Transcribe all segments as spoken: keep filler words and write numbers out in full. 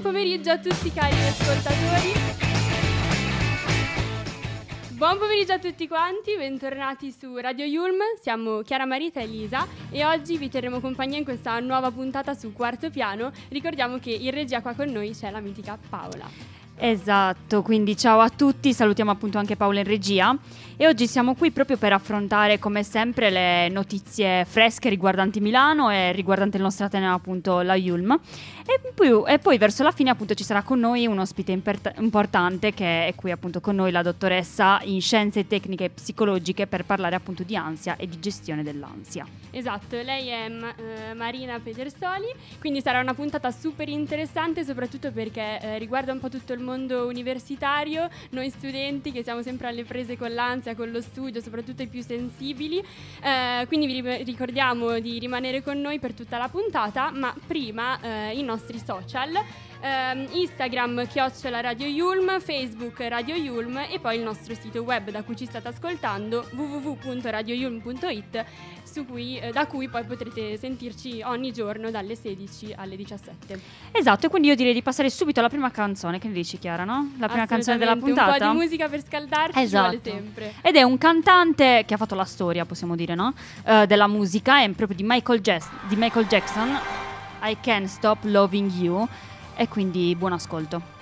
Buon pomeriggio a tutti cari ascoltatori. Buon pomeriggio a tutti quanti, bentornati su Radio I U L M. Siamo Chiara Marita e Lisa e oggi vi terremo compagnia in questa nuova puntata su Quarto Piano. Ricordiamo che in regia qua con noi c'è la mitica Paola. Esatto, quindi ciao a tutti, salutiamo appunto anche Paola in regia e oggi siamo qui proprio per affrontare come sempre le notizie fresche riguardanti Milano e riguardante il nostro ateneo appunto la I U L M e poi, e poi verso la fine appunto ci sarà con noi un ospite impert- importante che è qui appunto con noi, la dottoressa in scienze tecniche e psicologiche, per parlare appunto di ansia e di gestione dell'ansia. Esatto, lei è ma- eh, Marina Pedersoli, quindi sarà una puntata super interessante soprattutto perché eh, riguarda un po' tutto il mondo universitario, noi studenti che siamo sempre alle prese con l'ansia, con lo studio, soprattutto i più sensibili, eh, quindi vi ricordiamo di rimanere con noi per tutta la puntata, ma prima eh, i nostri social, eh, Instagram chiocciola Radio I U L M, Facebook Radio I U L M e poi il nostro sito web da cui ci state ascoltando, w w w punto radio i u l m punto i t, su cui, eh, da cui poi potrete sentirci ogni giorno dalle sedici alle diciassette. Esatto, e quindi io direi di passare subito alla prima canzone, che ne dici Chiara, no? La prima canzone della puntata. Un po' di musica per scaldarci, esatto. Ci vuole sempre. Ed è un cantante che ha fatto la storia, possiamo dire, no? Uh, della musica, è proprio di Michael, Jack- di Michael Jackson, I Can't Stop Loving You, e quindi buon ascolto.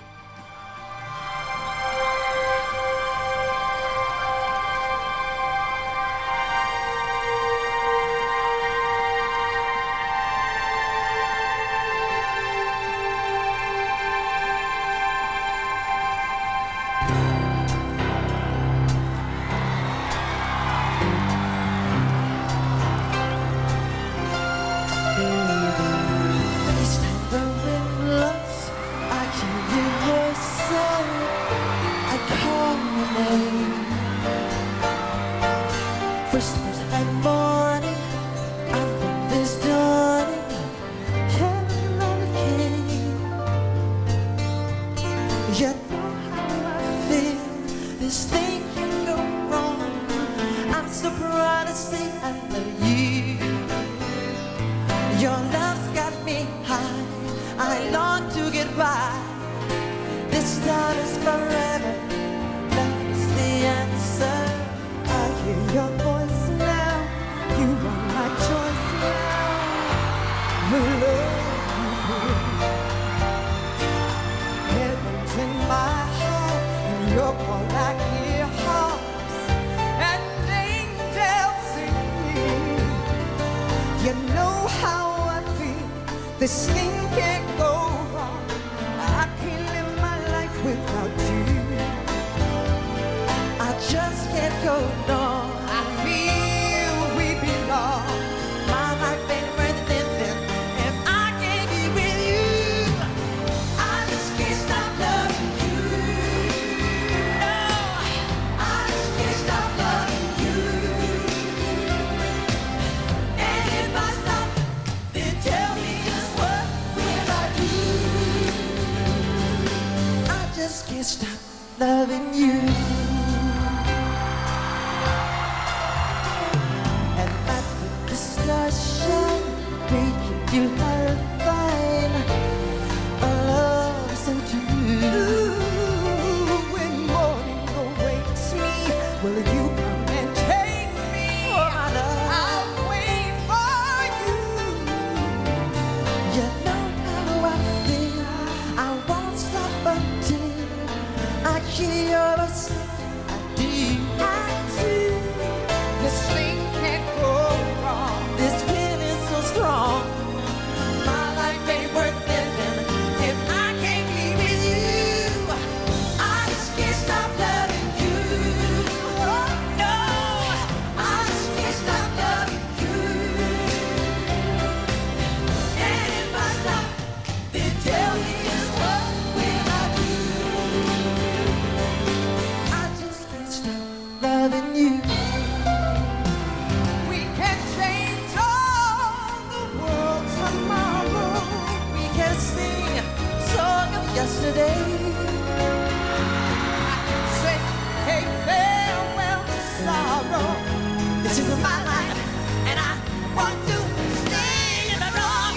This thing can't go wrong. I can't live my life without you. I just can't go on. I feel we belong. My life ain't worth living if I can't be with you. I just can't stop loving you. No, I just can't stop loving you. And if I stop, then tell me. I just can't stop loving you. And that's what the stars shine, making you hard to find a love so true. When morning awakes me, will you come and take me? My love, I'll wait for you. You know how I feel, I won't stop until I hear your voice, I do, I do. This thing can't go wrong. This feeling's so strong. My life ain't worth living if I can't be with you. I just can't stop loving you. No, I just can't stop loving you. And if I stop, then tell me just what will I do? I just can't stop loving you. We can change all the world tomorrow. We can sing a song of yesterday. I can say, hey, farewell to sorrow. This is my life, and I want to stay in the wrong.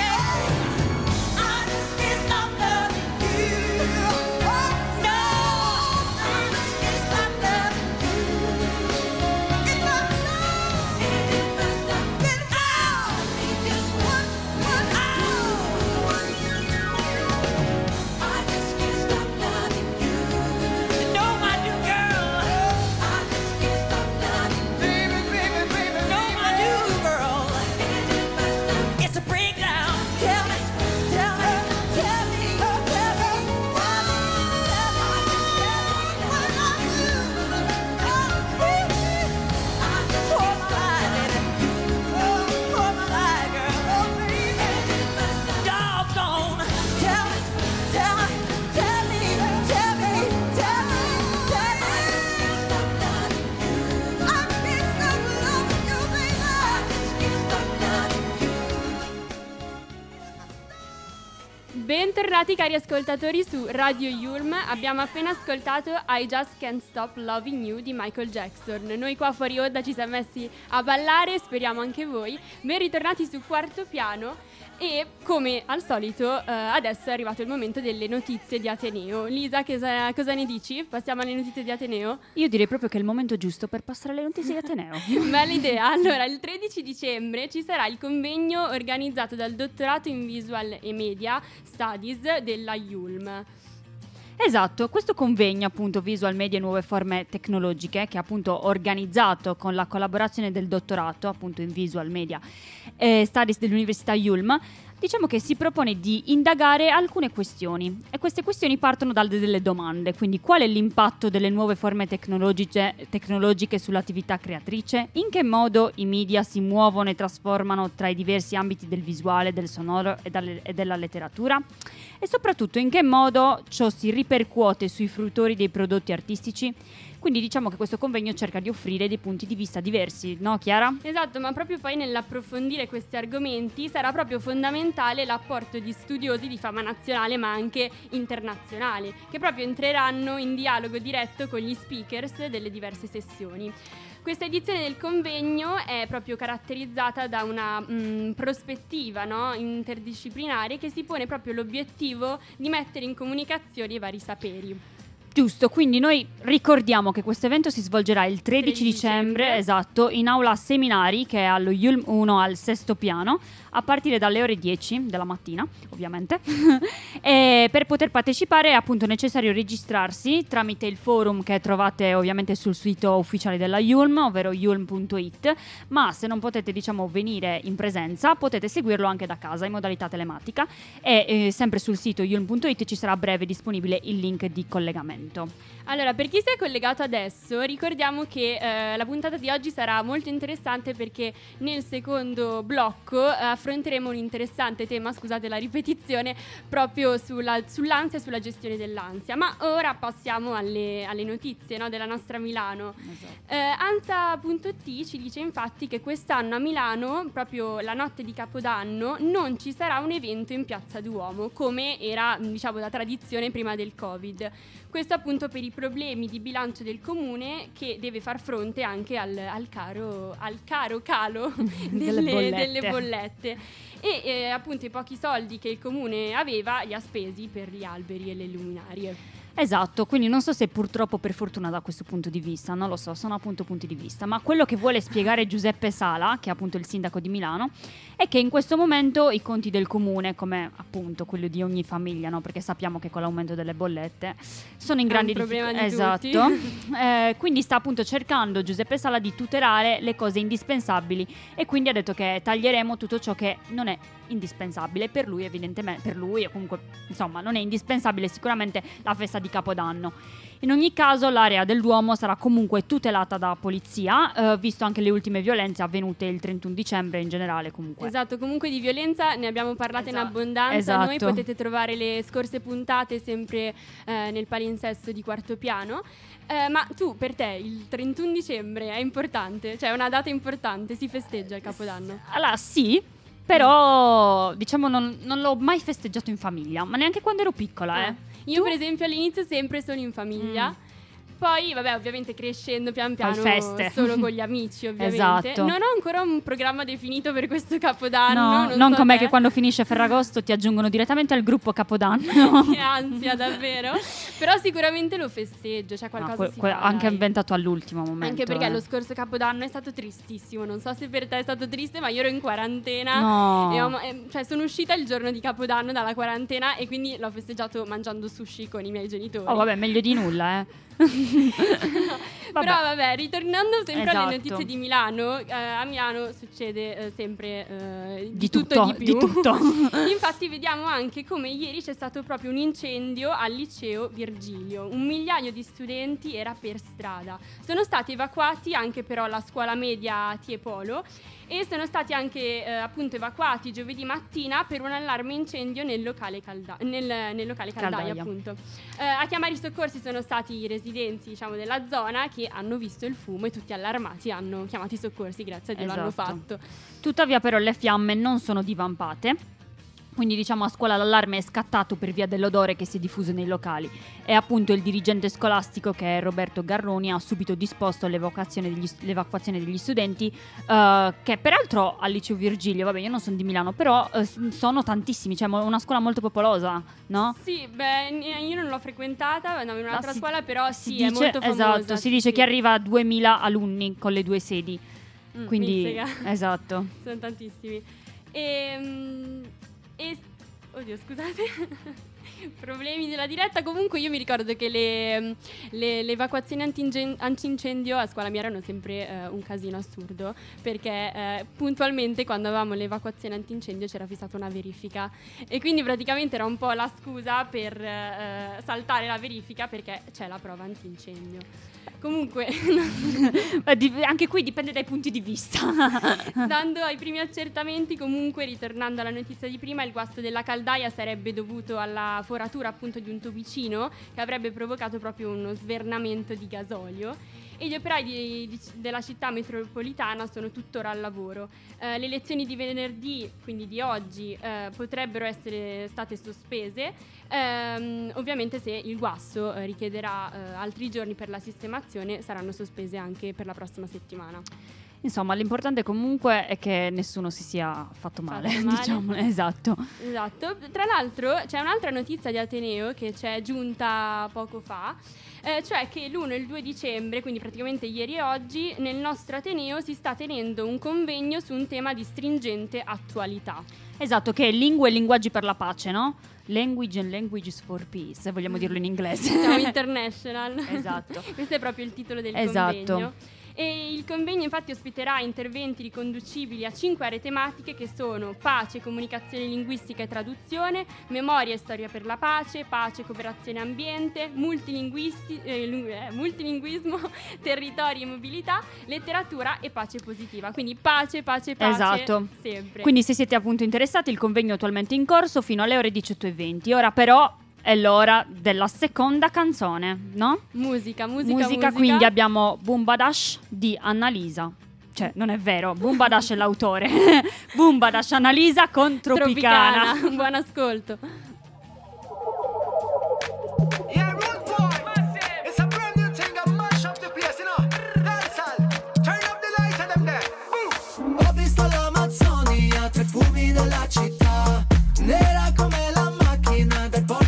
I just can't stop loving you. Bentornati cari ascoltatori su Radio I U L M, abbiamo appena ascoltato I Just Can't Stop Loving You di Michael Jackson. Noi qua fuori onda ci siamo messi a ballare, speriamo anche voi. Ben ritornati su Quarto Piano e come al solito eh, adesso è arrivato il momento delle notizie di Ateneo. Lisa, che sa- cosa ne dici? Passiamo alle notizie di Ateneo? Io direi proprio che è il momento giusto per passare alle notizie di Ateneo. Bella idea. Allora, il tredici dicembre ci sarà il convegno organizzato dal dottorato in Visual e Media Studies della I U L M. Esatto, questo convegno appunto Visual Media e Nuove Forme Tecnologiche, che è appunto organizzato con la collaborazione del dottorato appunto in Visual Media eh, Studies dell'Università I U L M, diciamo che si propone di indagare alcune questioni, e queste questioni partono da delle domande, quindi qual è l'impatto delle nuove forme tecnologiche, tecnologiche sull'attività creatrice, in che modo i media si muovono e trasformano tra i diversi ambiti del visuale, del sonoro e, dalle, e della letteratura, e soprattutto in che modo ciò si ripercuote sui fruitori dei prodotti artistici. Quindi diciamo che questo convegno cerca di offrire dei punti di vista diversi, no Chiara? Esatto, ma proprio poi nell'approfondire questi argomenti sarà proprio fondamentale l'apporto di studiosi di fama nazionale ma anche internazionale, che proprio entreranno in dialogo diretto con gli speakers delle diverse sessioni. Questa edizione del convegno è proprio caratterizzata da una mh, prospettiva no? interdisciplinare che si pone proprio l'obiettivo di mettere in comunicazione i vari saperi. Giusto, quindi noi ricordiamo che questo evento si svolgerà il tredici dicembre, esatto, in aula seminari, che è allo I U L M uno al sesto piano, a partire dalle ore dieci della mattina, ovviamente. E per poter partecipare è appunto necessario registrarsi tramite il forum che trovate ovviamente sul sito ufficiale della I U L M, ovvero I U L M punto it, ma se non potete diciamo venire in presenza potete seguirlo anche da casa in modalità telematica, e eh, sempre sul sito I U L M punto it ci sarà a breve disponibile il link di collegamento. Allora, per chi si è collegato adesso, ricordiamo che eh, la puntata di oggi sarà molto interessante, perché nel secondo blocco affronteremo un interessante tema, scusate la ripetizione, proprio sulla, sull'ansia e sulla gestione dell'ansia. Ma ora passiamo alle, alle notizie no, della nostra Milano. Esatto. Eh, Ansa punto it ci dice infatti che quest'anno a Milano, proprio la notte di Capodanno, non ci sarà un evento in Piazza Duomo, come era diciamo la tradizione prima del Covid. Questo appunto per i problemi di bilancio del comune, che deve far fronte anche al, al, caro, al caro calo delle, delle bollette. Delle bollette. E eh, appunto i pochi soldi che il comune aveva li ha spesi per gli alberi e le luminarie. Esatto, quindi non so se purtroppo per fortuna da questo punto di vista, non lo so, sono appunto punti di vista, ma quello che vuole spiegare Giuseppe Sala, che è appunto il sindaco di Milano, è che in questo momento i conti del comune, come appunto quello di ogni famiglia, no? Perché sappiamo che con l'aumento delle bollette sono in grandi difficoltà. Esatto. eh, quindi sta appunto cercando Giuseppe Sala di tutelare le cose indispensabili, e quindi ha detto che taglieremo tutto ciò che non è indispensabile per lui, evidentemente, per lui o comunque insomma non è indispensabile sicuramente la festa di Capodanno. In ogni caso l'area del Duomo sarà comunque tutelata da polizia, eh, visto anche le ultime violenze avvenute il trentuno dicembre in generale comunque. Esatto, comunque di violenza ne abbiamo parlato esatto. in abbondanza, esatto. Noi potete trovare le scorse puntate sempre eh, nel palinsesto di Quarto Piano. Eh, ma tu, per te, il trentuno dicembre è importante? Cioè è una data importante, si festeggia il Capodanno? Allora sì, però diciamo non, non l'ho mai festeggiato in famiglia, ma neanche quando ero piccola eh. eh. Io tu? Per esempio all'inizio sempre sono in famiglia, mm. poi vabbè ovviamente crescendo pian piano solo con gli amici ovviamente. Esatto. Non ho ancora un programma definito per questo Capodanno. No, non, non so com'è te. Che quando finisce Ferragosto ti aggiungono direttamente al gruppo Capodanno. Che ansia davvero, però sicuramente lo festeggio, cioè qualcosa no, que- si que- fa. Anche dai. Inventato all'ultimo momento. Anche perché eh. lo scorso Capodanno è stato tristissimo, non so se per te è stato triste, ma io ero in quarantena. No. E ho, cioè sono uscita il giorno di Capodanno dalla quarantena e quindi l'ho festeggiato mangiando sushi con i miei genitori. Oh vabbè, meglio di nulla eh. Vabbè. Però vabbè, ritornando sempre esatto. alle notizie di Milano, eh, a Milano succede eh, sempre eh, di, di tutto, tutto di più. Di tutto. Infatti vediamo anche come ieri c'è stato proprio un incendio al Liceo Virgilio. Un migliaio di studenti era per strada. Sono stati evacuati anche però la scuola media Tiepolo, e sono stati anche eh, appunto evacuati giovedì mattina per un allarme incendio nel locale, calda- nel, nel locale caldaia, caldaia appunto. Eh, a chiamare i soccorsi sono stati i residenti diciamo della zona, che hanno visto il fumo e tutti allarmati hanno chiamato i soccorsi, grazie a Dio esatto. l'hanno fatto. Tuttavia però le fiamme non sono divampate, Quindi diciamo a scuola l'allarme è scattato per via dell'odore che si è diffuso nei locali e appunto il dirigente scolastico, che è Roberto Garroni, ha subito disposto l'evacuazione degli, l'evacuazione degli studenti uh, che peraltro al Liceo Virgilio, vabbè io non sono di Milano, però uh, sono tantissimi, cioè mo- una scuola molto popolosa, no? Sì, beh io non l'ho frequentata, andavo in un'altra si, scuola, però sì dice, è molto famosa. Esatto, si dice sì. Che arriva a duemila alunni con le due sedi, mm, quindi esatto. Sono tantissimi. Ehm... E, oddio scusate, problemi della diretta. Comunque io mi ricordo che le, le, le evacuazioni antincendio a scuola mia erano sempre eh, un casino assurdo, perché eh, puntualmente quando avevamo le evacuazioni antincendio c'era fissata una verifica e quindi praticamente era un po' la scusa per eh, saltare la verifica perché c'è la prova antincendio. Comunque anche qui dipende dai punti di vista. Dando ai primi accertamenti, comunque ritornando alla notizia di prima, il guasto della caldaia sarebbe dovuto alla foratura appunto di un tubicino che avrebbe provocato proprio uno svernamento di gasolio e gli operai di, di, della città metropolitana sono tuttora al lavoro. Eh, le lezioni di venerdì, quindi di oggi, eh, potrebbero essere state sospese, ehm, ovviamente se il guasto eh, richiederà eh, altri giorni per la sistemazione saranno sospese anche per la prossima settimana. Insomma, l'importante comunque è che nessuno si sia fatto male, fatto male. Diciamo, esatto. Esatto. Tra l'altro c'è un'altra notizia di Ateneo che c'è giunta poco fa, eh, cioè che l'primo e il due dicembre, quindi praticamente ieri e oggi, nel nostro Ateneo si sta tenendo un convegno su un tema di stringente attualità. Esatto, che è lingue e linguaggi per la pace, no? Language and Languages for Peace, vogliamo dirlo in inglese. Siamo international. Esatto. Questo è proprio il titolo del esatto. convegno. E il convegno infatti ospiterà interventi riconducibili a cinque aree tematiche che sono pace, comunicazione linguistica e traduzione, memoria e storia per la pace, pace, cooperazione e ambiente, multilinguisti- eh, multilinguismo, territori e mobilità, letteratura e pace positiva. Quindi pace, pace, pace, esatto. sempre. Quindi se siete appunto interessati, il convegno è attualmente in corso fino alle ore diciotto e venti. Ora però è l'ora della seconda canzone, no? Musica, musica, musica. Musica, quindi abbiamo Boomdabash di Annalisa. Cioè, non è vero, Boomdabash è l'autore. Boomdabash, Annalisa con Tropicana. Tropicana. Buon ascolto. Ho visto l'Amazzonia, tre fumi della città, nera come la macchina del porto.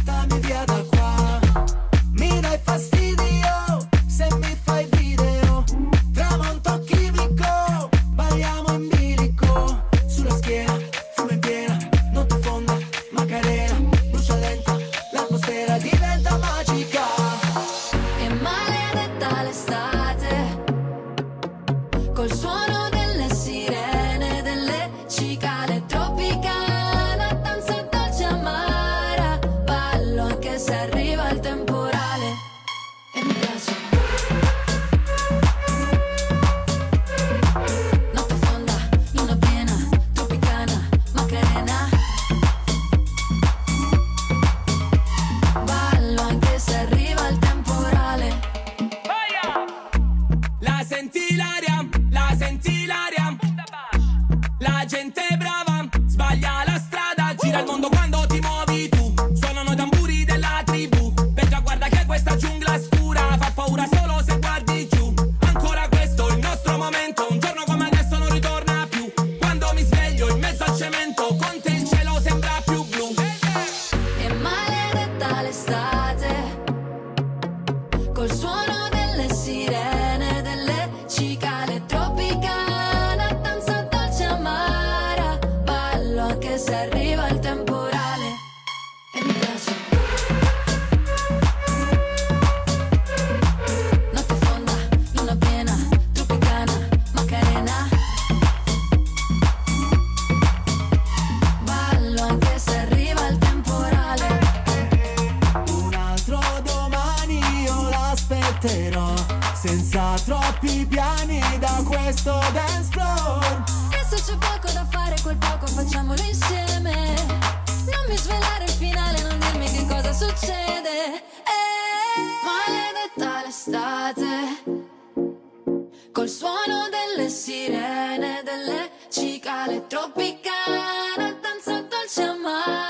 Tropicana, danza dolce amara.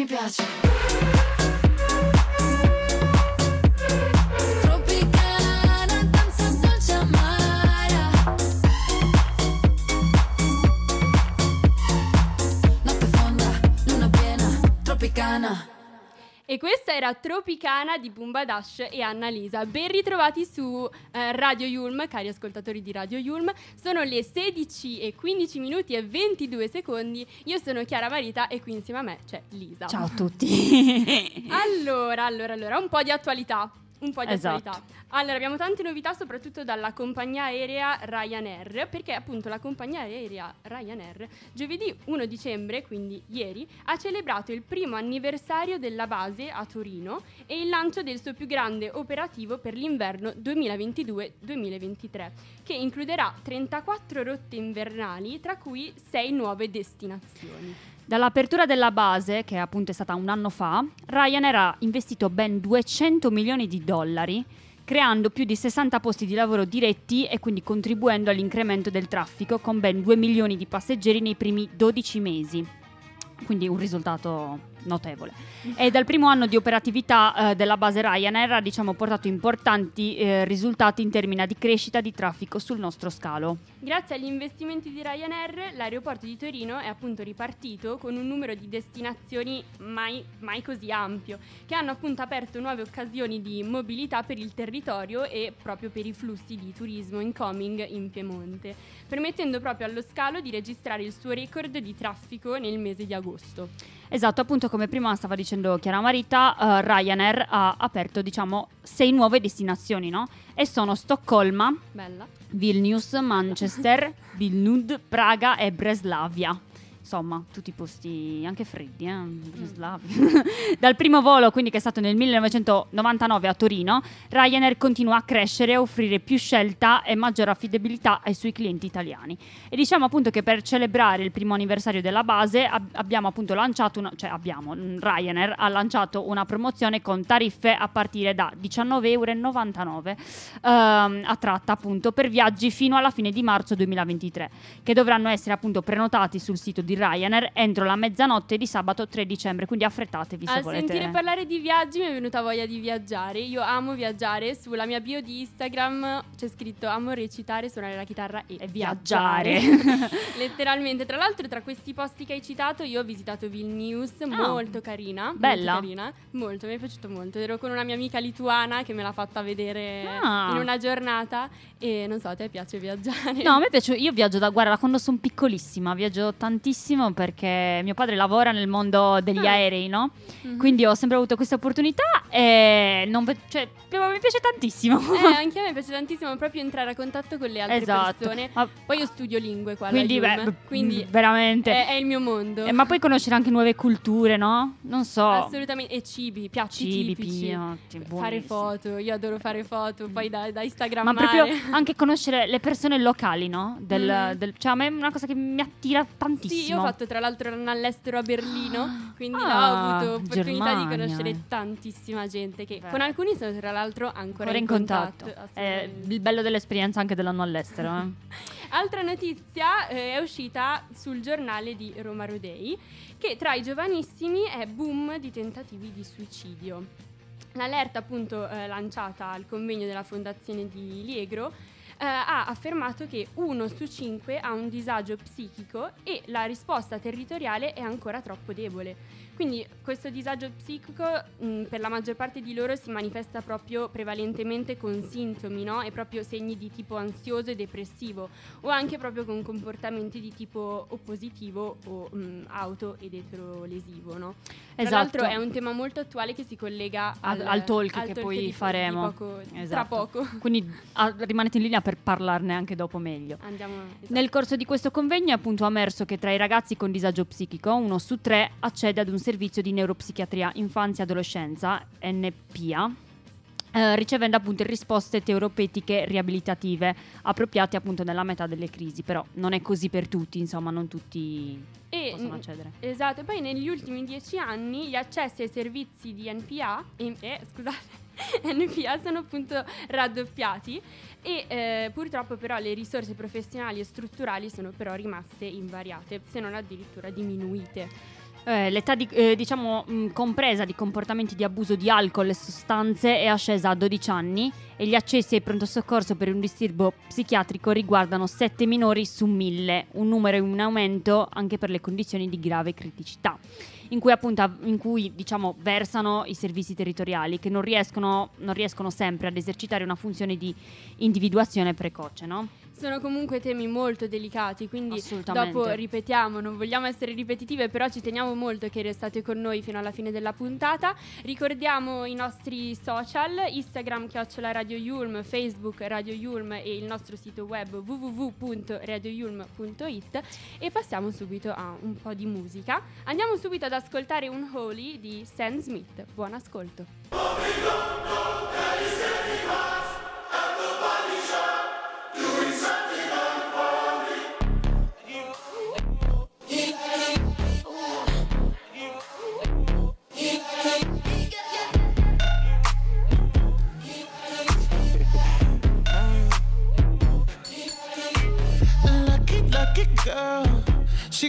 mi piace. E questa era Tropicana di Boomdabash e Annalisa. Ben ritrovati su eh, Radio I U L M, cari ascoltatori di Radio I U L M. Sono le sedici e quindici minuti e ventidue secondi. Io sono Chiara Marita e qui insieme a me c'è Lisa. Ciao a tutti. Allora, allora, allora, un po' di attualità. Un po' di esatto. attualità. Allora, abbiamo tante novità, soprattutto dalla compagnia aerea Ryanair, perché appunto la compagnia aerea Ryanair giovedì primo dicembre, quindi ieri, ha celebrato il primo anniversario della base a Torino e il lancio del suo più grande operativo per l'inverno duemilaventidue duemilaventitré, che includerà trentaquattro rotte invernali, tra cui sei nuove destinazioni. Dall'apertura della base, che appunto è stata un anno fa, Ryanair ha investito ben duecento milioni di dollari, creando più di sessanta posti di lavoro diretti e quindi contribuendo all'incremento del traffico con ben due milioni di passeggeri nei primi dodici mesi. Quindi un risultato notevole. E dal primo anno di operatività eh, della base Ryanair ha diciamo portato importanti eh, risultati in termini di crescita di traffico sul nostro scalo. Grazie agli investimenti di Ryanair, l'aeroporto di Torino è appunto ripartito con un numero di destinazioni mai, mai così ampio, che hanno appunto aperto nuove occasioni di mobilità per il territorio e proprio per i flussi di turismo incoming in Piemonte, permettendo proprio allo scalo di registrare il suo record di traffico nel mese di agosto. Esatto, appunto come prima stava dicendo Chiara Marita, uh, Ryanair ha aperto diciamo sei nuove destinazioni, no? E sono Stoccolma, Bella. Vilnius, Manchester, Vilnius, Praga e Breslavia. Insomma, tutti i posti anche freddi, eh? Breslavia. Dal primo volo, quindi, che è stato nel millenovecentonovantanove a Torino, Ryanair continua a crescere e offrire più scelta e maggiore affidabilità ai suoi clienti italiani. E diciamo appunto che per celebrare il primo anniversario della base ab- abbiamo appunto lanciato una, cioè abbiamo Ryanair ha lanciato una promozione con tariffe a partire da diciannove virgola novantanove euro ehm, a tratta appunto per viaggi fino alla fine di marzo duemilaventitré, che dovranno essere appunto prenotati sul sito di Ryanair entro la mezzanotte di sabato tre dicembre, quindi affrettatevi se Al volete. Al sentire parlare di viaggi mi è venuta voglia di viaggiare. Io amo viaggiare, sulla mia bio di Instagram c'è scritto amo recitare, suonare la chitarra e, e viaggiare, viaggiare. Letteralmente. Tra l'altro tra questi posti che hai citato io ho visitato Vilnius, ah, molto carina, bella, molto carina, molto, mi è piaciuto molto. Ero con una mia amica lituana che me l'ha fatta vedere ah. in una giornata. E non so, a te piace viaggiare? No, a me piace, io viaggio da, guarda, quando sono piccolissima viaggio tantissimo perché mio padre lavora nel mondo degli ah. aerei, no? Mm-hmm. Quindi ho sempre avuto questa opportunità e non ve- cioè, mi piace tantissimo. Eh, anche a me piace tantissimo proprio entrare a contatto con le altre esatto. persone. Ma poi io studio lingue qua, quindi, beh, quindi veramente è, è il mio mondo. Eh, ma poi conoscere anche nuove culture, no? Non so. Assolutamente. E cibi, piatti cibi, tipici. Piatti, fare foto, io adoro fare foto, poi da, da Instagrammare. Ma proprio anche conoscere le persone locali, no? Del, mm. del, cioè a me è una cosa che mi attira tantissimo. Sì, io ho fatto tra l'altro all'estero a Berlino, quindi ah, ho avuto opportunità Germania. di conoscere tantissima gente che Beh. con alcuni sono tra l'altro ancora, ancora in contatto, contatto. Eh, il bello dell'esperienza anche dell'anno all'estero eh. Altra notizia eh, è uscita sul giornale di Roma Today, che tra i giovanissimi è boom di tentativi di suicidio. L'allerta appunto eh, lanciata al convegno della Fondazione di Liegro Uh, ha affermato che uno su cinque ha un disagio psichico e la risposta territoriale è ancora troppo debole. Quindi questo disagio psichico mh, per la maggior parte di loro si manifesta proprio prevalentemente con sintomi, no? E proprio segni di tipo ansioso e depressivo, o anche proprio con comportamenti di tipo oppositivo o mh, auto ed eterolesivo, no? Esatto. Tra l'altro è un tema molto attuale che si collega al, al, al talk al che talk poi faremo poco, esatto. tra poco. Quindi a, rimanete in linea per parlarne anche dopo meglio. Andiamo, esatto. Nel corso di questo convegno è appunto emerso che tra i ragazzi con disagio psichico uno su tre accede ad un servizio di neuropsichiatria infanzia e adolescenza N P I A, eh, ricevendo appunto risposte terapeutiche riabilitative appropriate appunto nella metà delle crisi. Però non è così per tutti, insomma, non tutti e possono accedere. Esatto. E poi negli ultimi dieci anni gli accessi ai servizi di N P I A eh, eh, scusate N P I A sono appunto raddoppiati e eh, purtroppo però le risorse professionali e strutturali sono però rimaste invariate, se non addirittura diminuite. Eh, l'età di, eh, diciamo mh, compresa di comportamenti di abuso di alcol e sostanze è ascesa a dodici anni e gli accessi ai pronto soccorso per un disturbo psichiatrico riguardano sette minori su mille, un numero in aumento anche per le condizioni di grave criticità in cui appunto in cui diciamo versano i servizi territoriali, che non riescono non riescono sempre ad esercitare una funzione di individuazione precoce, no? Sono comunque temi molto delicati, quindi dopo ripetiamo, non vogliamo essere ripetitive, però ci teniamo molto che restate con noi fino alla fine della puntata. Ricordiamo i nostri social, Instagram chiocciola Radio I U L M, Facebook Radio I U L M e il nostro sito web w w w punto radio i u l m punto i t, e passiamo subito a un po' di musica. Andiamo subito ad ascoltare un Holy di Sam Smith. Buon ascolto. Girl, she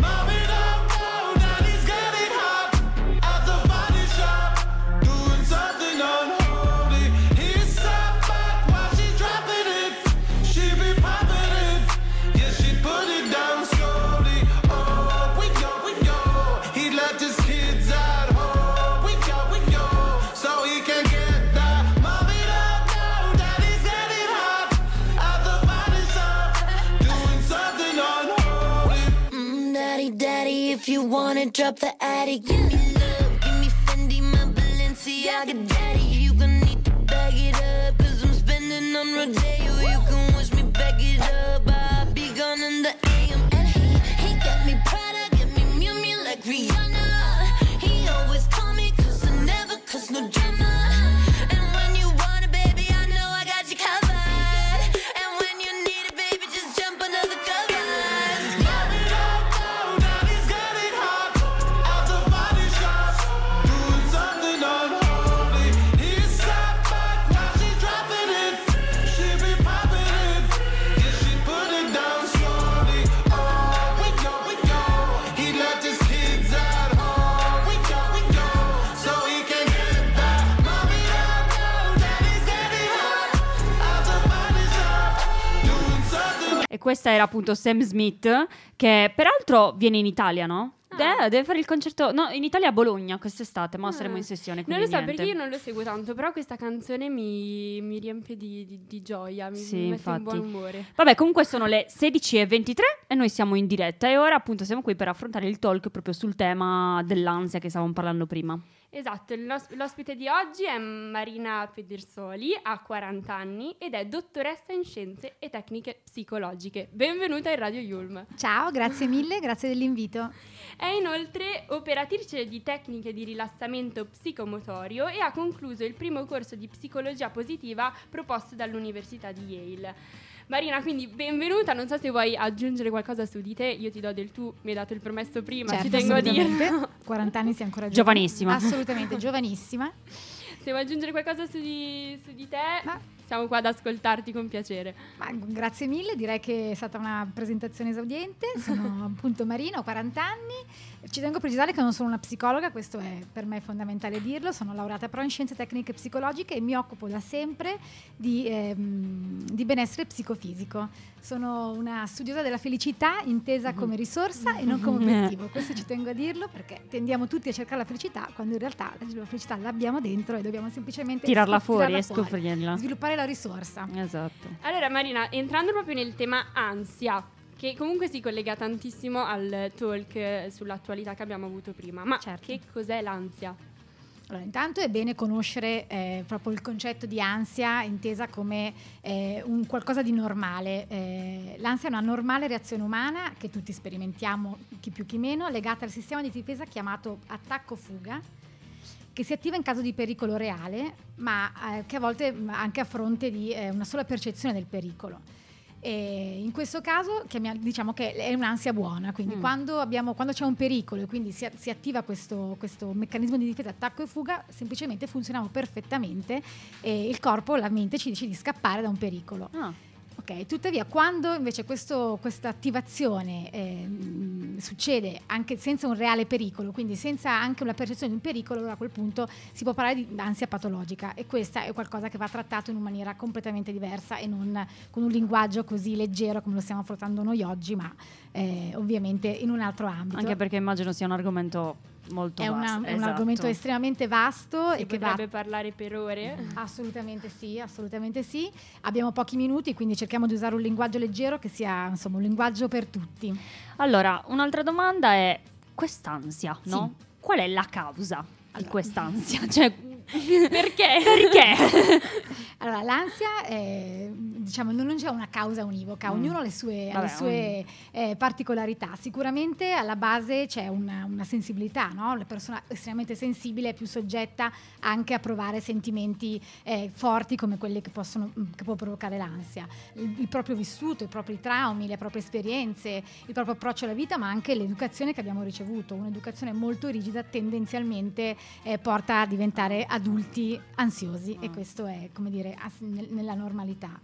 Mommy, if you wanna drop the attic, give me love, give me Fendi, my Balenciaga daddy. You gon' need to bag it up, cause I'm spending on Rodeo. You can wish me back it up, I'll be gone in the A M. And he, he got me Prada, got me Miu Miu like Rihanna. He always call me cause I never cause no drama. And when you want it, baby, I know I got you covered. And when you need it, baby, just jump under the covers. Questa era appunto Sam Smith, che peraltro viene in Italia, no? Ah. Eh, deve fare il concerto, no, in Italia, a Bologna quest'estate, ma ah. saremo in sessione. Non lo so, niente. Perché io non lo seguo tanto, però questa canzone mi, mi riempie di, di, di gioia, mi, sì, mi mette infatti in buon umore. Vabbè, comunque sono le sedici e ventitré e noi siamo in diretta e ora appunto siamo qui per affrontare il talk proprio sul tema dell'ansia che stavamo parlando prima. Esatto, l'os- l'ospite di oggi è Marina Pedersoli, ha quaranta anni ed è dottoressa in scienze e tecniche psicologiche. Benvenuta in Radio I U L M. Ciao, grazie mille, grazie dell'invito. È inoltre operatrice di tecniche di rilassamento psicomotorio e ha concluso il primo corso di psicologia positiva proposto dall'Università di Yale. Marina, quindi benvenuta, non so se vuoi aggiungere qualcosa su di te, io ti do del tu, mi hai dato il promesso prima, certo, ci tengo a dirlo. quaranta anni sei ancora giovanissima. Assolutamente, giovanissima. Se vuoi aggiungere qualcosa su di, su di te, ma siamo qua ad ascoltarti con piacere. Ma grazie mille, direi che è stata una presentazione esaudiente, sono appunto Marina, ho quaranta anni, ci tengo a precisare che non sono una psicologa, questo è per me fondamentale dirlo, sono laureata però in scienze tecniche psicologiche e mi occupo da sempre di, ehm, di benessere psicofisico. Sono una studiosa della felicità intesa come risorsa e non come obiettivo, questo ci tengo a dirlo perché tendiamo tutti a cercare la felicità quando in realtà la felicità l'abbiamo dentro e dobbiamo semplicemente tirarla scu- fuori tirarla e fuori, scoprirla, sviluppare la risorsa. Esatto. Allora Marina, entrando proprio nel tema ansia, che comunque si collega tantissimo al talk sull'attualità che abbiamo avuto prima, ma certo, che cos'è l'ansia? Allora, intanto è bene conoscere eh, proprio il concetto di ansia intesa come eh, un qualcosa di normale. Eh, l'ansia è una normale reazione umana che tutti sperimentiamo, chi più chi meno, legata al sistema di difesa chiamato attacco-fuga, che si attiva in caso di pericolo reale, ma eh, che a volte anche a fronte di eh, una sola percezione del pericolo. E in questo caso chiamiamo, diciamo che è un'ansia buona, quindi mm. quando, abbiamo, quando c'è un pericolo e quindi si, si attiva questo, questo meccanismo di difesa, attacco e fuga, semplicemente funzioniamo perfettamente e il corpo, la mente ci dice di scappare da un pericolo. Ah. Okay. Tuttavia, quando invece questo, questa attivazione eh, succede anche senza un reale pericolo, quindi senza anche una percezione di un pericolo, allora a quel punto si può parlare di ansia patologica, e questa è qualcosa che va trattato in una maniera completamente diversa e non con un linguaggio così leggero come lo stiamo affrontando noi oggi, ma eh, ovviamente in un altro ambito. Anche perché immagino sia un argomento molto è vasto. Una, è esatto. un argomento estremamente vasto. Si e potrebbe che va... parlare per ore. Assolutamente sì, assolutamente sì. Abbiamo pochi minuti, quindi cerchiamo di usare un linguaggio leggero che sia, insomma, un linguaggio per tutti. Allora, un'altra domanda è quest'ansia, sì. no? Qual è la causa allora. di quest'ansia? Cioè, perché? Perché? Allora, l'ansia è, diciamo, non c'è una causa univoca, mm. ognuno ha le sue, Vabbè, le sue eh, particolarità. Sicuramente alla base c'è una, una sensibilità, no? La persona estremamente sensibile è più soggetta anche a provare sentimenti eh, forti come quelli che possono che può provocare l'ansia. Il, il proprio vissuto, i propri traumi, le proprie esperienze, il proprio approccio alla vita, ma anche l'educazione che abbiamo ricevuto. Un'educazione molto rigida tendenzialmente eh, porta a diventare adulti ansiosi, mm. e questo è, come dire, nella normalità.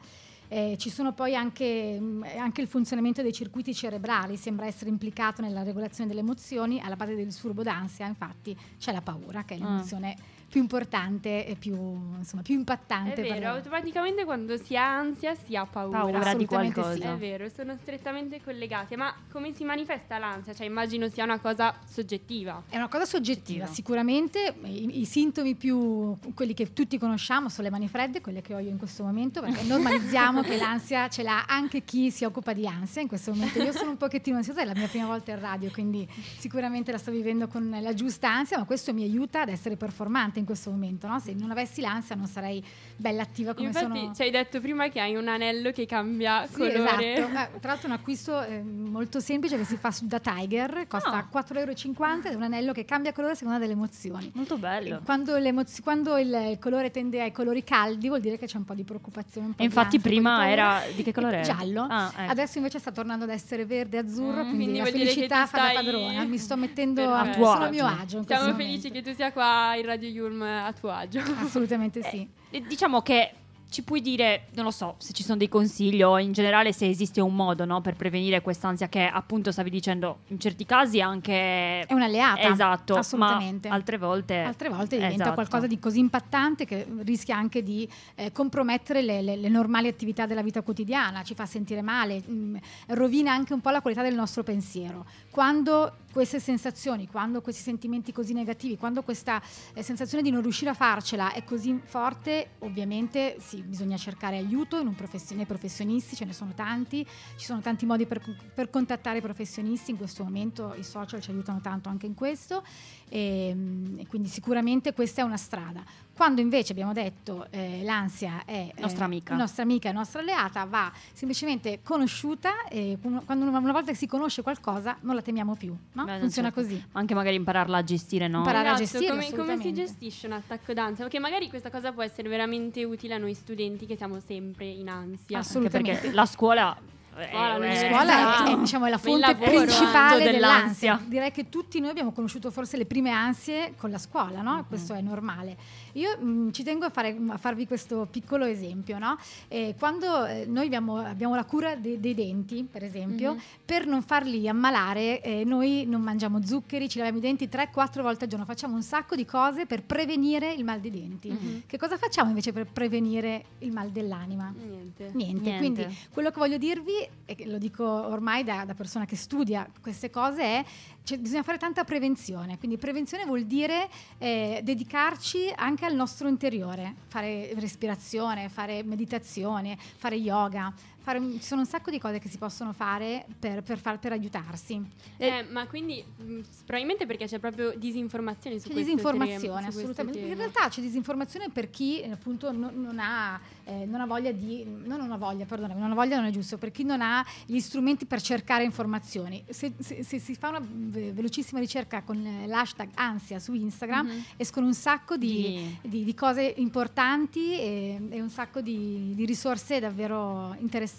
Eh, ci sono poi anche, anche il funzionamento dei circuiti cerebrali, sembra essere implicato nella regolazione delle emozioni. Alla base del disturbo d'ansia, infatti, c'è la paura, che è l'emozione mm. più importante e più, insomma, più impattante. È vero, automaticamente quando si ha ansia si ha paura, paura di qualcosa. Sì. È vero, sono strettamente collegate. Ma come si manifesta l'ansia? Cioè, immagino sia una cosa soggettiva. È una cosa soggettiva, soggettiva. Sicuramente i, i sintomi più, quelli che tutti conosciamo, sono le mani fredde, quelle che ho io in questo momento, perché normalizziamo che l'ansia ce l'ha anche chi si occupa di ansia in questo momento. Io sono un pochettino ansiosa, è la mia prima volta in radio, quindi sicuramente la sto vivendo con la giusta ansia, ma questo mi aiuta ad essere performante in questo momento, no? Se non avessi l'ansia non sarei bella attiva come Infatti, sono. Infatti ci hai detto prima che hai un anello che cambia sì, colore. Esatto. Tra l'altro un acquisto eh, molto semplice che si fa su da Tiger, costa oh. quattro euro e cinquanta, ed è un anello che cambia colore a seconda delle emozioni. Molto bello. Quando, le emoz- quando il, il colore tende ai colori caldi vuol dire che c'è un po' di preoccupazione, un po' e di infatti ansia, prima era di che colore? Giallo. Ah, ecco. Adesso invece sta tornando ad essere verde azzurro, mm, quindi, quindi la felicità fa da padrona. Mi sto mettendo a, sono a mio agio. Siamo felici che tu sia qua in Radio I U L M a tuo agio. Assolutamente sì. Eh, diciamo che ci puoi dire, non lo so, se ci sono dei consigli o in generale se esiste un modo, no, per prevenire quest'ansia che, appunto, stavi dicendo, in certi casi anche è un'alleata. Esatto, assolutamente. Ma altre volte altre volte diventa esatto. qualcosa di così impattante che rischia anche di eh, compromettere le, le, le normali attività della vita quotidiana, ci fa sentire male, mh, rovina anche un po' la qualità del nostro pensiero. Quando queste sensazioni, quando questi sentimenti così negativi, quando questa eh, sensazione di non riuscire a farcela è così forte, ovviamente sì, bisogna cercare aiuto in un profession- nei professionisti, ce ne sono tanti, ci sono tanti modi per, per contattare i professionisti. In questo momento i social ci aiutano tanto anche in questo, e, e quindi sicuramente questa è una strada. Quando invece abbiamo detto eh, l'ansia è eh, nostra amica, nostra amica, nostra alleata, va semplicemente conosciuta, e quando una, una volta che si conosce qualcosa non la temiamo più, no? Beh, funziona certo. così. Anche magari impararla a gestire, no? Imparare esatto, a gestire, come, come si gestisce un attacco d'ansia? Perché magari questa cosa può essere veramente utile a noi studenti che siamo sempre in ansia. Assolutamente. Anche perché la scuola... Scuola, eh, scuola eh, è, è, diciamo, è la fonte principale dell'ansia. dell'ansia. Direi che tutti noi abbiamo conosciuto forse le prime ansie con la scuola, no? Mm-hmm. Questo è normale. Io mh, ci tengo a, fare, a farvi questo piccolo esempio, no? Eh, quando eh, noi abbiamo, abbiamo la cura de- dei denti, per esempio, mm-hmm. per non farli ammalare, eh, noi non mangiamo zuccheri, ci laviamo i denti tre quattro volte al giorno, facciamo un sacco di cose per prevenire il mal dei denti. Mm-hmm. Che cosa facciamo invece per prevenire il mal dell'anima? Niente. Niente. Niente. Quindi quello che voglio dirvi, e lo dico ormai da, da persona che studia queste cose, è cioè, bisogna fare tanta prevenzione. Quindi prevenzione vuol dire eh, dedicarci anche al nostro interiore, fare respirazione, fare meditazione, fare yoga, fare un, ci sono un sacco di cose che si possono fare per, per, far, per aiutarsi. Eh, eh, ma quindi mh, probabilmente perché c'è proprio disinformazione su questo tema. C'è disinformazione, assolutamente. In realtà c'è disinformazione per chi appunto non, non ha eh, non ha voglia di non ha voglia, perdonami, non ha voglia non è giusto, per chi non ha gli strumenti per cercare informazioni. Se, se, se si fa una velocissima ricerca con l'hashtag ansia su Instagram, mm-hmm. escono un sacco di, di, di cose importanti e, e un sacco di, di risorse davvero interessanti.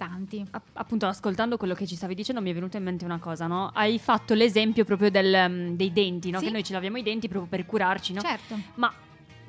Appunto, ascoltando quello che ci stavi dicendo mi è venuta in mente una cosa, no? Hai fatto l'esempio proprio del, um, dei denti, no? Sì. Che noi ce l'abbiamo i denti proprio per curarci, no? Certo. Ma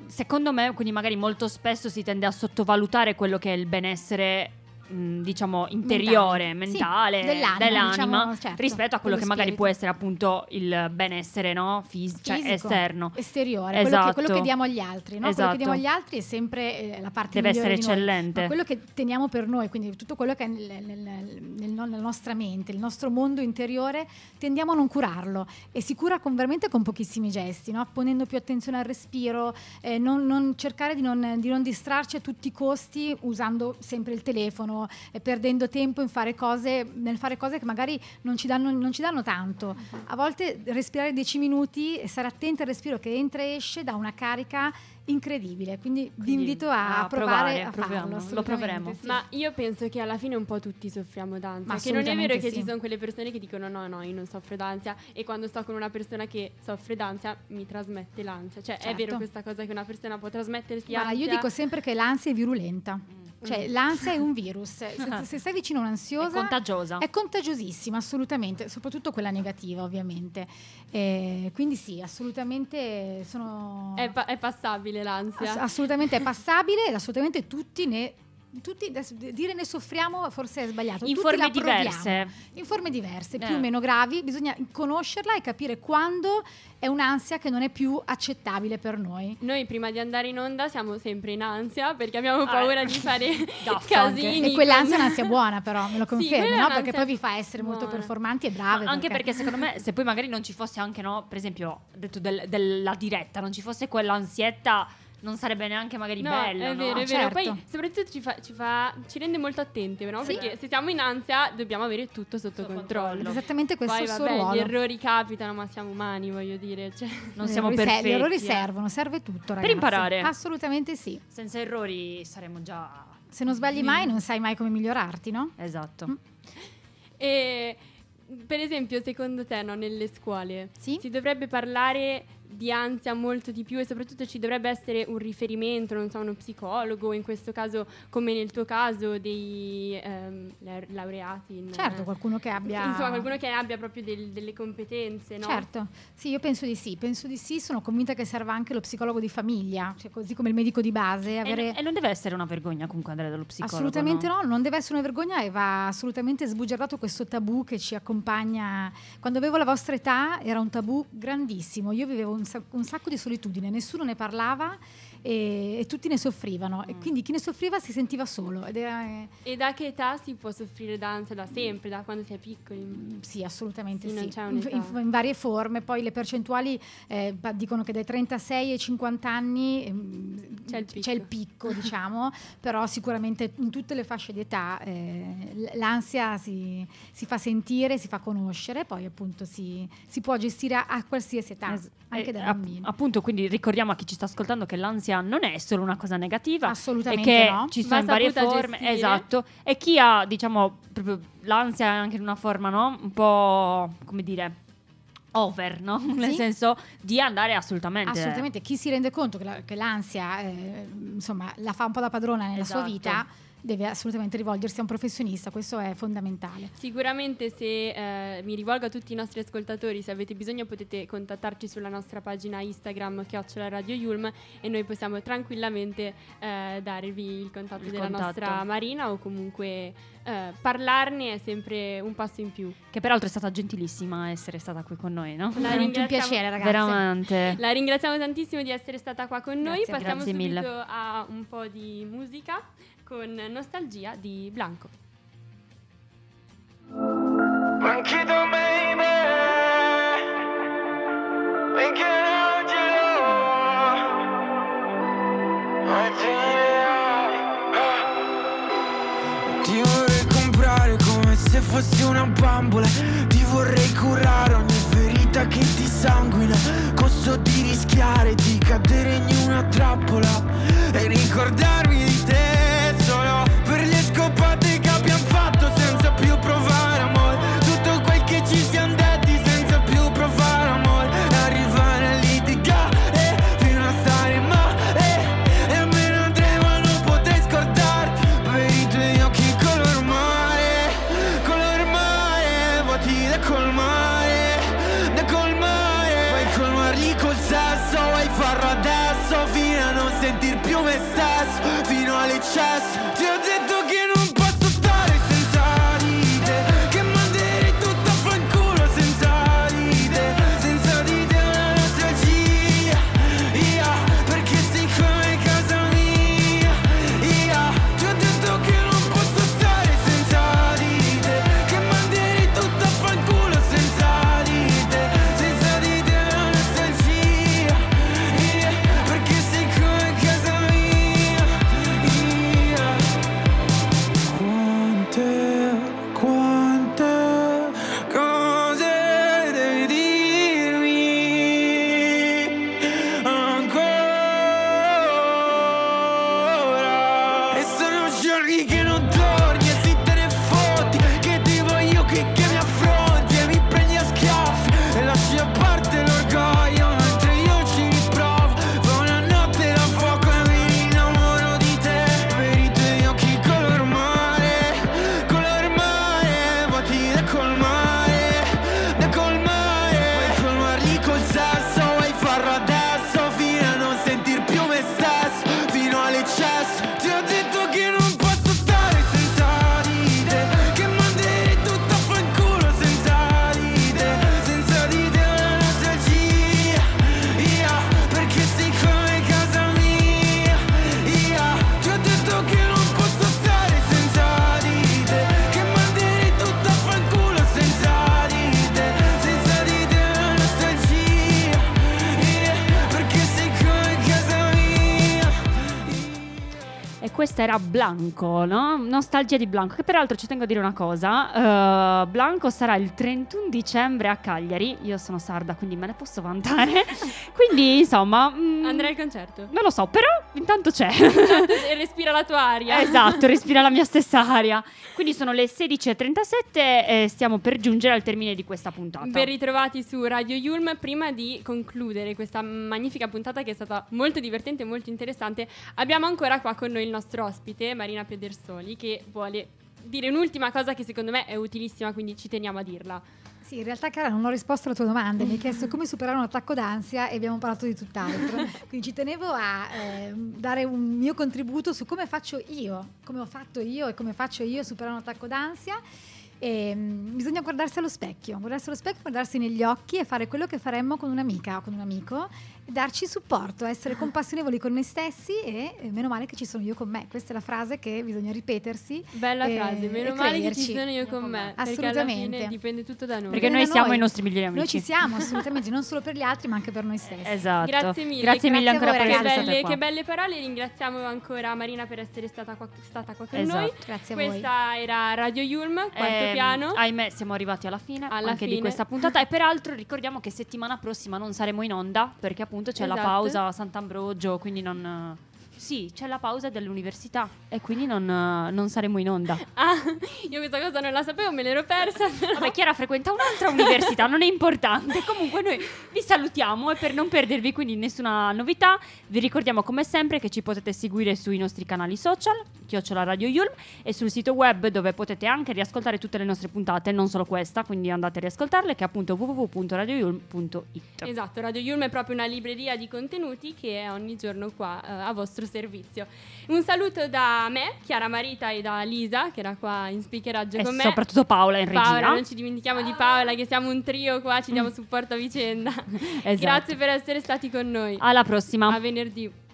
secondo me, quindi magari molto spesso si tende a sottovalutare quello che è il benessere, mh, diciamo, interiore, mentale, mentale sì, dell'anima, dell'anima diciamo, certo, rispetto a quello che spirito. Magari può essere appunto il benessere, no? Fis- Fisico, cioè esterno, esteriore, esatto. quello, che, quello che diamo agli altri, no? Esatto. Quello che diamo agli altri è sempre eh, la parte deve migliore essere di eccellente. Noi, quello che teniamo per noi, quindi tutto quello che è nel, nel, nel, nella nostra mente, il nostro mondo interiore, tendiamo a non curarlo e si cura con, veramente con pochissimi gesti, no? Ponendo più attenzione al respiro, eh, non, non cercare di non, di non distrarci a tutti i costi usando sempre il telefono, perdendo tempo in fare cose, nel fare cose che magari non ci danno, non ci danno tanto. A volte respirare dieci minuti e stare attenti al respiro che entra e esce dà una carica incredibile, quindi, quindi vi invito a, a provare, provare a proviamo, farlo, lo proveremo. Sì. Ma io penso che alla fine un po' tutti soffriamo d'ansia, che non è vero che sì. ci sono quelle persone che dicono no no io non soffro d'ansia e quando sto con una persona che soffre d'ansia mi trasmette l'ansia, cioè certo. è vero questa cosa che una persona può trasmettersi ansia. Ma io dico sempre che l'ansia è virulenta, mm. cioè mm. l'ansia è un virus, se, se stai vicino a un'ansiosa è contagiosa, è contagiosissima assolutamente, soprattutto quella negativa ovviamente, eh, quindi sì assolutamente sono... è, pa- è passabile l'ansia. Ass- assolutamente è passabile ed assolutamente tutti ne tutti dire ne soffriamo forse è sbagliato, in tutti forme la diverse in forme diverse, eh. più o meno gravi, bisogna conoscerla e capire quando è un'ansia che non è più accettabile per noi. Noi prima di andare in onda siamo sempre in ansia perché abbiamo paura ah, di fare casini anche. E quell'ansia è un'ansia buona però, me lo confermi, sì, no? Perché poi vi fa essere buona. Molto performanti e brave perché... anche perché secondo me se poi magari non ci fosse anche, no, per esempio detto del, della diretta, non ci fosse quell'ansietta non sarebbe neanche magari no, bello, è vero, no? È vero. Certo. Poi soprattutto ci fa, ci fa ci rende molto attenti, no? Sì. Perché se siamo in ansia dobbiamo avere tutto sotto, sotto controllo. controllo. Esattamente questo poi, è il suo ruolo. Gli errori capitano, ma siamo umani, voglio dire, cioè, non siamo perfetti. Gli errori servono, serve tutto, ragazzi. Per imparare. Assolutamente sì. Senza errori saremo già. Se non sbagli mai, non sai mai come migliorarti, no? Esatto. Mm. E per esempio, secondo te, no, nelle scuole sì? si dovrebbe parlare di ansia molto di più e soprattutto ci dovrebbe essere un riferimento, non so, uno psicologo, in questo caso come nel tuo caso dei ehm, laureati in, certo, qualcuno che abbia insomma qualcuno che abbia proprio del, delle competenze, no? Certo, sì, io penso di sì penso di sì, sono convinta che serva anche lo psicologo di famiglia, cioè così come il medico di base avere... e, n- e non deve essere una vergogna comunque andare dallo psicologo, assolutamente no? no, non deve essere una vergogna e va assolutamente sbugiardato questo tabù che ci accompagna. Quando avevo la vostra età era un tabù grandissimo, io vivevo un sacco di solitudine, nessuno ne parlava e, e tutti ne soffrivano, mm. e quindi chi ne soffriva si sentiva solo ed era, eh. E da che età si può soffrire d'ansia? Da sempre, da quando si è piccoli? Sì, assolutamente sì, sì. In, in, in varie forme, poi le percentuali eh, dicono che dai trentasei ai cinquanta anni eh, c'è, il picco. c'è il picco diciamo però sicuramente in tutte le fasce di età eh, l'ansia si, si fa sentire, si fa conoscere, poi appunto si, si può gestire a, a qualsiasi età, es- anche App- appunto, quindi ricordiamo a chi ci sta ascoltando che l'ansia non è solo una cosa negativa, assolutamente, e che no. ci sono in varie forme, gestire. Esatto, e chi ha diciamo proprio l'ansia è anche in una forma, no, un po' come dire over, no? Sì. Nel senso di andare assolutamente assolutamente chi si rende conto che, la, che l'ansia eh, insomma la fa un po' da padrona nella esatto. sua vita deve assolutamente rivolgersi a un professionista, questo è fondamentale. Sicuramente se eh, mi rivolgo a tutti i nostri ascoltatori, se avete bisogno potete contattarci sulla nostra pagina Instagram chiocciola Radio I U L M e noi possiamo tranquillamente eh, darvi il contatto il della contatto. nostra Marina o comunque eh, parlarne è sempre un passo in più. Che peraltro è stata gentilissima essere stata qui con noi, no? La ringraziamo, un piacere ragazzi. Veramente. La ringraziamo tantissimo di essere stata qua con grazie, noi. Passiamo subito mille. a un po' di musica con Nostalgia di Blanco. Manchito, baby, Michelangelo, ti vorrei comprare. fossi una bambola, ti vorrei curare ogni ferita che ti sanguina, costo di rischiare di cadere in una trappola e ricordarmi di te solo per le scopate che abbiamo fatto senza più provare amore, tutto quel che ci siamo detti senza più provare amore, arrivare a litigare fino a stare male e almeno andremo a non poter scordarti per i tuoi occhi color mare, color mare, vuoti da colmare, da colmare, vuoi colmarli col sasso, vuoi farlo adesso fino a non sentir più me stesso, fino all'eccesso ti ho detto che non era Blanco, no? Nostalgia di Blanco, che peraltro ci tengo a dire una cosa, uh, Blanco sarà il trentuno dicembre a Cagliari, io sono sarda quindi me ne posso vantare, quindi insomma mh, andrai al concerto? Non lo so, però intanto c'è, esatto, e respira la tua aria. Esatto, respira la mia stessa aria. Quindi sono le sedici e trentasette e stiamo per giungere al termine di questa puntata. Ben ritrovati su Radio I U L M. Prima di concludere questa magnifica puntata che è stata molto divertente e molto interessante, abbiamo ancora qua con noi il nostro ospite Marina Pedersoli, che vuole dire un'ultima cosa che secondo me è utilissima, quindi ci teniamo a dirla. Sì, in realtà cara, non ho risposto alla tua domanda, mi hai chiesto come superare un attacco d'ansia e abbiamo parlato di tutt'altro, quindi ci tenevo a eh, dare un mio contributo su come faccio io, come ho fatto io e come faccio io a superare un attacco d'ansia. E, mh, bisogna guardarsi allo specchio, guardarsi allo specchio, guardarsi negli occhi e fare quello che faremmo con un'amica o con un amico, e darci supporto, essere compassionevoli con noi stessi e, e meno male che ci sono io con me. Questa è la frase che bisogna ripetersi. Bella e, frase, meno male che ci sono io con me. Assolutamente. Perché alla fine dipende tutto da noi. Perché noi siamo noi, i nostri migliori amici. Noi ci siamo, assolutamente, non solo per gli altri ma anche per noi stessi. Esatto. Grazie mille. Grazie mille ancora per essere stata qua. Che belle parole, ringraziamo ancora Marina per essere stata qua, stata qua con esatto. noi. Grazie a voi. Questa era Radio I U L M, Quarto Piano. Ahimè siamo arrivati alla fine alla anche fine. di questa puntata. E peraltro ricordiamo che settimana prossima non saremo in onda, perché appunto c'è esatto. la pausa a Sant'Ambrogio, quindi non... Sì, c'è la pausa dell'università e quindi non, non saremo in onda. Ah, io questa cosa non la sapevo, me l'ero persa. Però. Vabbè, Chiara frequenta un'altra università, non è importante. Comunque noi vi salutiamo e per non perdervi quindi nessuna novità vi ricordiamo come sempre che ci potete seguire sui nostri canali social, chiocciola Radio I U L M, e sul sito web dove potete anche riascoltare tutte le nostre puntate, non solo questa, quindi andate a riascoltarle, che è appunto w w w punto radio i u l m punto i t. Esatto, Radio I U L M è proprio una libreria di contenuti che è ogni giorno qua eh, a vostro servizio. Un saluto da me, Chiara Marita, e da Lisa che era qua in speakeraggio e con me, e soprattutto Paola in regia. Paola, non ci dimentichiamo ah. di Paola, che siamo un trio qua, ci diamo supporto a vicenda. Esatto. Grazie per essere stati con noi. Alla prossima. A venerdì.